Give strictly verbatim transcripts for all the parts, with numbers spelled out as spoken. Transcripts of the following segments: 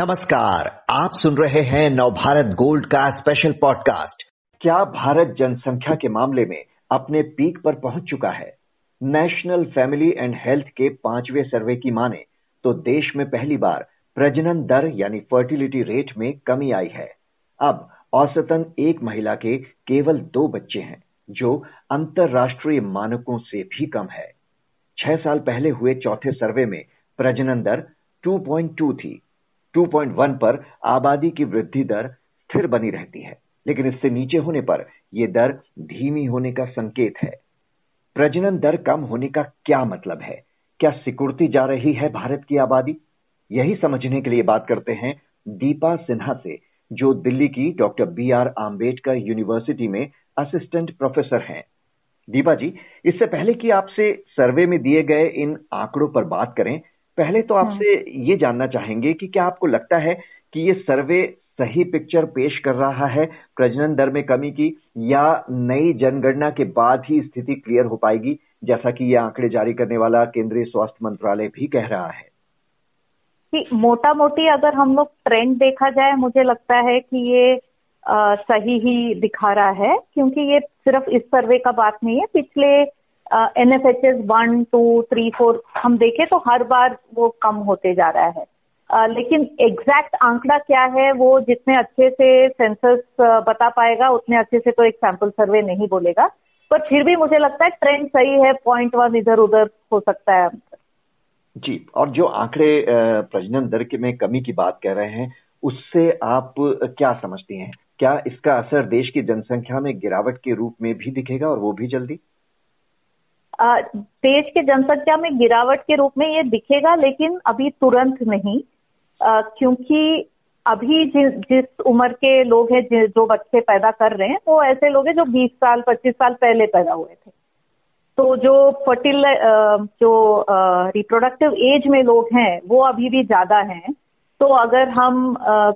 नमस्कार, आप सुन रहे हैं नवभारत गोल्ड का स्पेशल पॉडकास्ट। क्या भारत जनसंख्या के मामले में अपने पीक पर पहुंच चुका है? नेशनल फैमिली एंड हेल्थ के पांचवें सर्वे की माने तो देश में पहली बार प्रजनन दर यानी फर्टिलिटी रेट में कमी आई है। अब औसतन एक महिला के केवल दो बच्चे हैं, जो अंतर्राष्ट्रीय मानकों से भी कम है। छह साल पहले हुए चौथे सर्वे में प्रजनन दर दो पॉइंट दो थी। दो पॉइंट एक पर आबादी की वृद्धि दर स्थिर बनी रहती है, लेकिन इससे नीचे होने पर यह दर धीमी होने का संकेत है। प्रजनन दर कम होने का क्या मतलब है? क्या सिकुड़ती जा रही है भारत की आबादी? यही समझने के लिए बात करते हैं दीपा सिन्हा से, जो दिल्ली की doctor B R Ambedkar university में असिस्टेंट प्रोफेसर हैं। दीपा जी, इससे पहले कि आपसे सर्वे में दिए गए इन आंकड़ों पर बात करें, पहले तो आपसे ये जानना चाहेंगे कि क्या आपको लगता है कि ये सर्वे सही पिक्चर पेश कर रहा है प्रजनन दर में कमी की, या नई जनगणना के बाद ही स्थिति क्लियर हो पाएगी, जैसा कि ये आंकड़े जारी करने वाला केंद्रीय स्वास्थ्य मंत्रालय भी कह रहा है? कि मोटा मोटी अगर हम लोग ट्रेंड देखा जाए, मुझे लगता है कि ये आ, सही ही दिखा रहा है, क्योंकि ये सिर्फ इस सर्वे का बात नहीं है। पिछले N F H S one two three four हम देखें तो हर बार वो कम होते जा रहा है, uh, लेकिन एग्जैक्ट आंकड़ा क्या है वो जितने अच्छे से सेंसस बता पाएगा उतने अच्छे से तो एक सैंपल सर्वे नहीं बोलेगा, पर फिर भी मुझे लगता है ट्रेंड सही है। पॉइंट वन इधर उधर हो सकता है जी। और जो आंकड़े प्रजनन दर में कमी की बात कह रहे हैं, उससे आप क्या समझती हैं? क्या इसका असर देश की जनसंख्या में गिरावट के रूप में भी दिखेगा, और वो भी जल्दी? देश के जनसंख्या में गिरावट के रूप में ये दिखेगा, लेकिन अभी तुरंत नहीं, क्योंकि अभी जिस जिस उम्र के लोग हैं, जो बच्चे पैदा कर रहे हैं, वो ऐसे लोग हैं जो बीस साल पच्चीस साल पहले पैदा हुए थे। तो जो फर्टिल जो रिप्रोडक्टिव एज में लोग हैं वो अभी भी ज्यादा हैं। तो अगर हम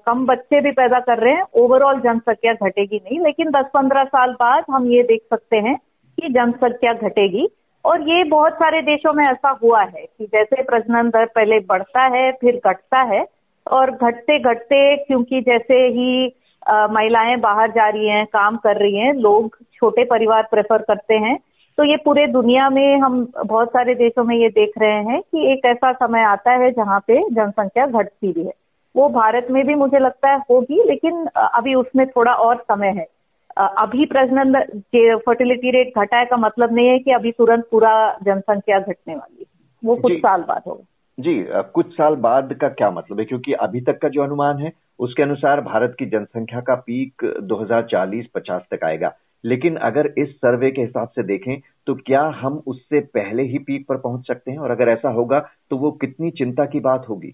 कम बच्चे भी पैदा कर रहे हैं, ओवरऑल जनसंख्या घटेगी नहीं, लेकिन दस पंद्रह साल बाद हम ये देख सकते हैं कि जनसंख्या घटेगी। और ये बहुत सारे देशों में ऐसा हुआ है कि जैसे प्रजनन दर पहले बढ़ता है फिर घटता है, और घटते घटते, क्योंकि जैसे ही महिलाएं बाहर जा रही हैं, काम कर रही हैं, लोग छोटे परिवार प्रेफर करते हैं। तो ये पूरे दुनिया में हम बहुत सारे देशों में ये देख रहे हैं कि एक ऐसा समय आता है जहाँ पे जनसंख्या घटती भी है। वो भारत में भी मुझे लगता है होगी, लेकिन अभी उसमें थोड़ा और समय है। अभी प्रजनन फर्टिलिटी रेट घटा है का मतलब नहीं है कि अभी तुरंत पूरा जनसंख्या घटने वाली, वो कुछ साल बाद होगा। जी, कुछ साल बाद का क्या मतलब है? क्योंकि अभी तक का जो अनुमान है उसके अनुसार भारत की जनसंख्या का पीक दो हज़ार चालीस पचास तक आएगा, लेकिन अगर इस सर्वे के हिसाब से देखें तो क्या हम उससे पहले ही पीक पर पहुंच सकते हैं, और अगर ऐसा होगा तो वो कितनी चिंता की बात होगी?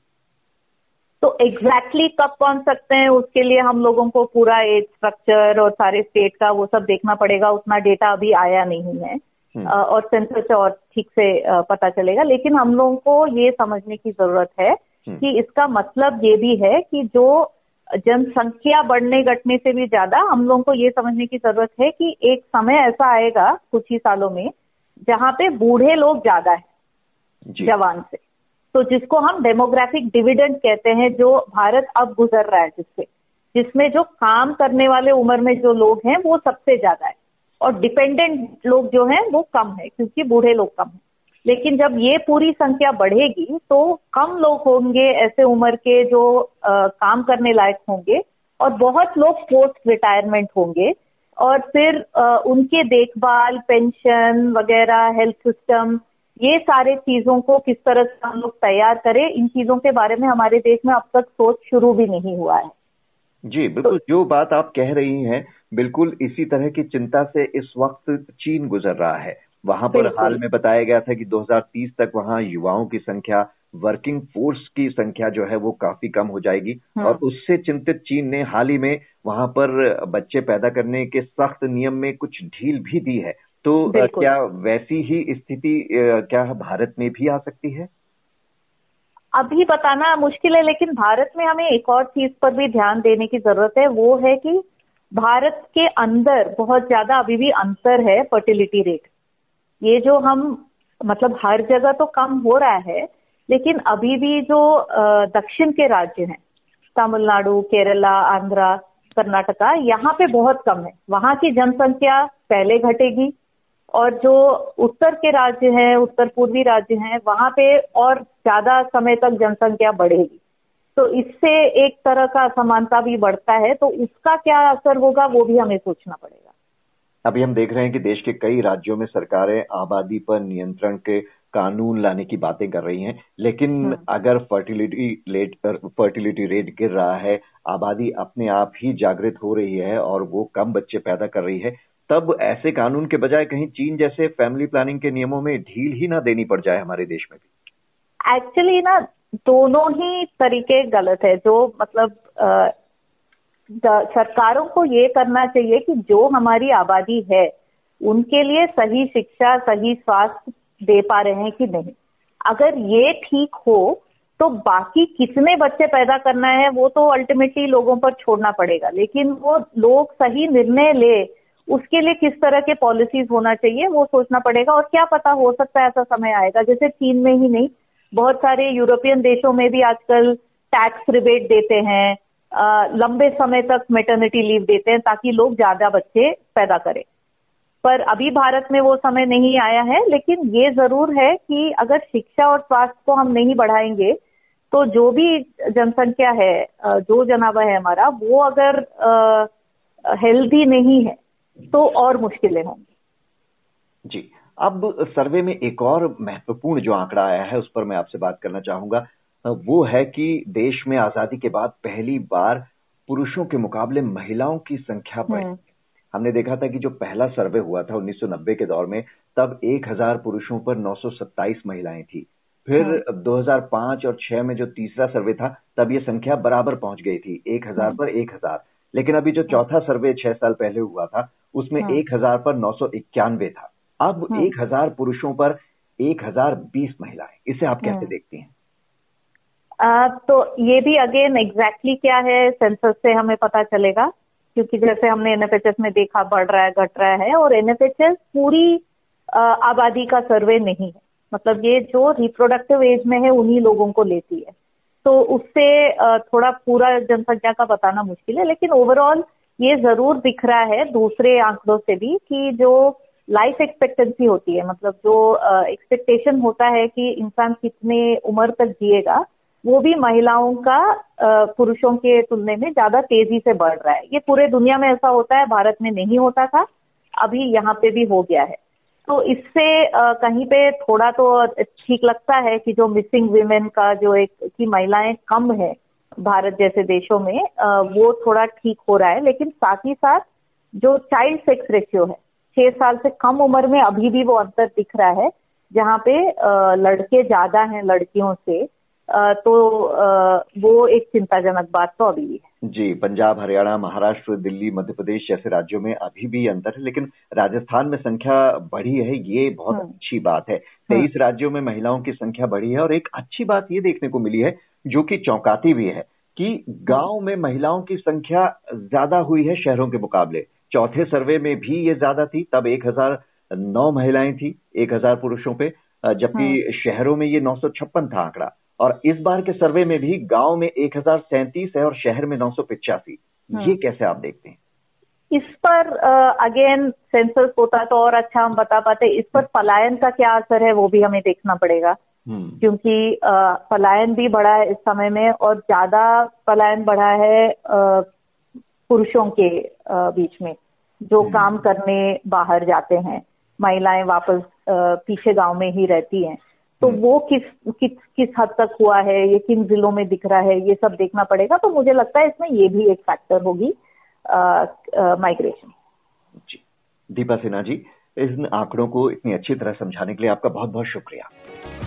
तो एग्जैक्टली exactly कब पहुंच सकते हैं उसके लिए हम लोगों को पूरा एज स्ट्रक्चर और सारे स्टेट का वो सब देखना पड़ेगा। उतना डेटा अभी आया नहीं है और सेंसस से और ठीक से पता चलेगा, लेकिन हम लोगों को ये समझने की जरूरत है कि इसका मतलब ये भी है कि जो जनसंख्या बढ़ने घटने से भी ज्यादा हम लोगों को ये समझने की जरूरत है कि एक समय ऐसा आएगा कुछ ही सालों में जहाँ पे बूढ़े लोग ज्यादा है जवान से। तो जिसको हम डेमोग्राफिक डिविडेंड कहते हैं, जो भारत अब गुजर रहा है, जिससे जिसमें जो काम करने वाले उम्र में जो लोग हैं वो सबसे ज्यादा है, और डिपेंडेंट लोग जो हैं वो कम है, क्योंकि बूढ़े लोग कम हैं। लेकिन जब ये पूरी संख्या बढ़ेगी तो कम लोग होंगे ऐसे उम्र के जो आ, काम करने लायक होंगे, और बहुत लोग पोस्ट रिटायरमेंट होंगे, और फिर आ, उनके देखभाल, पेंशन वगैरह, हेल्थ सिस्टम, ये सारे चीजों को किस तरह से हम लोग तैयार करें, इन चीजों के बारे में हमारे देश में अब तक सोच शुरू भी नहीं हुआ है। जी बिल्कुल, तो जो बात आप कह रही हैं, बिल्कुल इसी तरह की चिंता से इस वक्त चीन गुजर रहा है। वहां पर हाल में बताया गया था कि दो हज़ार तीस तक वहां युवाओं की संख्या, वर्किंग फोर्स की संख्या जो है वो काफी कम हो जाएगी, और उससे चिंतित चीन ने हाल ही में वहां पर बच्चे पैदा करने के सख्त नियम में कुछ ढील भी दी है। तो क्या वैसी ही स्थिति क्या भारत में भी आ सकती है? अभी बताना मुश्किल है, लेकिन भारत में हमें एक और चीज पर भी ध्यान देने की जरूरत है। वो है कि भारत के अंदर बहुत ज्यादा अभी भी अंतर है फर्टिलिटी रेट। ये जो हम मतलब हर जगह तो कम हो रहा है, लेकिन अभी भी जो दक्षिण के राज्य हैं तमिलनाडु, केरला, आंध्रा, कर्नाटका, यहाँ पे बहुत कम है। वहाँ की जनसंख्या पहले घटेगी और जो उत्तर के राज्य हैं, उत्तर पूर्वी राज्य हैं, वहाँ पे और ज्यादा समय तक जनसंख्या बढ़ेगी। तो इससे एक तरह का असमानता भी बढ़ता है, तो उसका क्या असर होगा वो भी हमें सोचना पड़ेगा। अभी हम देख रहे हैं कि देश के कई राज्यों में सरकारें आबादी पर नियंत्रण के कानून लाने की बातें कर रही हैं, लेकिन अगर फर्टिलिटी फर्टिलिटी रेट गिर रहा है, आबादी अपने आप ही जागृत हो रही है और वो कम बच्चे पैदा कर रही है, तब ऐसे कानून के बजाय कहीं चीन जैसे फैमिली प्लानिंग के नियमों में ढील ही ना देनी पड़ जाए हमारे देश में भी। एक्चुअली ना दोनों ही तरीके गलत है। जो मतलब आ, सरकारों को ये करना चाहिए कि जो हमारी आबादी है उनके लिए सही शिक्षा, सही स्वास्थ्य दे पा रहे हैं कि नहीं। अगर ये ठीक हो तो बाकी कितने बच्चे पैदा करना है वो तो अल्टीमेटली लोगों पर छोड़ना पड़ेगा, लेकिन वो लोग सही निर्णय ले उसके लिए किस तरह के पॉलिसीज होना चाहिए वो सोचना पड़ेगा। और क्या पता, हो सकता है ऐसा समय आएगा, जैसे चीन में ही नहीं बहुत सारे यूरोपियन देशों में भी आजकल टैक्स रिबेट देते हैं, आ, लंबे समय तक मेटर्निटी लीव देते हैं ताकि लोग ज्यादा बच्चे पैदा करें। पर अभी भारत में वो समय नहीं आया है, लेकिन ये जरूर है कि अगर शिक्षा और स्वास्थ्य को हम नहीं बढ़ाएंगे तो जो भी जनसंख्या है, जो जनाभा है हमारा, वो अगर हेल्दी नहीं है तो और मुश्किलें होंगी। जी, अब सर्वे में एक और महत्वपूर्ण जो आंकड़ा आया है उस पर मैं आपसे बात करना चाहूंगा। वो है कि देश में आजादी के बाद पहली बार पुरुषों के मुकाबले महिलाओं की संख्या बढ़ी। हमने देखा था कि जो पहला सर्वे हुआ था उन्नीस सौ नब्बे के दौर में, तब एक हज़ार पुरुषों पर नौ सौ सत्ताईस महिलाएं थी। फिर दो हज़ार पाँच और छह में जो तीसरा सर्वे था तब ये संख्या बराबर पहुंच गई थी, एक हज़ार पर एक हज़ार। लेकिन अभी जो चौथा सर्वे छह साल पहले हुआ था उसमें एक हज़ार पर नौ सौ इक्यानवे था। अब एक हज़ार पुरुषों पर एक हज़ार बीस महिलाएं, इसे आप कैसे देखती हैं? आ, तो ये भी अगेन एग्जैक्टली क्या है, सेंसस से हमें पता चलेगा, क्योंकि जैसे हमने एन एफ एच एस में देखा बढ़ रहा है, घट रहा है। और एन एफ एच एस पूरी आबादी का सर्वे नहीं है, मतलब ये जो रिप्रोडक्टिव एज में है उन्हीं लोगों को लेती है, तो उससे थोड़ा पूरा जनसंख्या का बताना मुश्किल है। लेकिन ओवरऑल ये जरूर दिख रहा है दूसरे आंकड़ों से भी कि जो लाइफ एक्सपेक्टेंसी होती है, मतलब जो एक्सपेक्टेशन होता है कि इंसान कितने उम्र तक जिएगा, वो भी महिलाओं का पुरुषों के तुलने में ज्यादा तेजी से बढ़ रहा है। ये पूरे दुनिया में ऐसा होता है, भारत में नहीं होता था, अभी यहाँ पे भी हो गया है। तो इससे कहीं पे थोड़ा तो ठीक लगता है कि जो मिसिंग वीमेन का जो एक की महिलाएं कम है भारत जैसे देशों में, वो थोड़ा ठीक हो रहा है। लेकिन साथ ही साथ जो चाइल्ड सेक्स रेशियो है, छह साल से कम उम्र में अभी भी वो अंतर दिख रहा है, जहाँ पे लड़के ज्यादा हैं लड़कियों से, तो वो एक चिंताजनक बात तो अभी भी है। जी, पंजाब, हरियाणा, महाराष्ट्र, दिल्ली, मध्य प्रदेश जैसे राज्यों में अभी भी अंतर है, लेकिन राजस्थान में संख्या बढ़ी है, ये बहुत अच्छी बात है। तेईस राज्यों में महिलाओं की संख्या बढ़ी है। और एक अच्छी बात ये देखने को मिली है जो कि चौंकाती भी है कि गाँव में महिलाओं की संख्या ज्यादा हुई है शहरों के मुकाबले। चौथे सर्वे में भी ये ज्यादा थी, तब एक हजार नौ महिलाएं थी एक हजार पुरुषों पे, जबकि शहरों में ये नौ सौ छप्पन था आंकड़ा। और इस बार के सर्वे में भी गांव में एक हजार सैंतीस है और शहर में नौ सौ पचासी। ये कैसे आप देखते हैं? इस पर अगेन सेंसस होता तो और अच्छा हम बता पाते। इस पर पलायन का क्या असर है वो भी हमें देखना पड़ेगा, क्योंकि पलायन भी बढ़ा है इस समय में, और ज्यादा पलायन बढ़ा है पुरुषों के बीच में जो काम करने बाहर जाते हैं, महिलाएं वापस पीछे गाँव में ही रहती हैं। तो वो किस किस किस हद तक हुआ है, ये किन जिलों में दिख रहा है, ये सब देखना पड़ेगा। तो मुझे लगता है इसमें ये भी एक फैक्टर होगी माइग्रेशन। जी, दीपा सिन्हा जी, इन आंकड़ों को इतनी अच्छी तरह समझाने के लिए आपका बहुत बहुत शुक्रिया।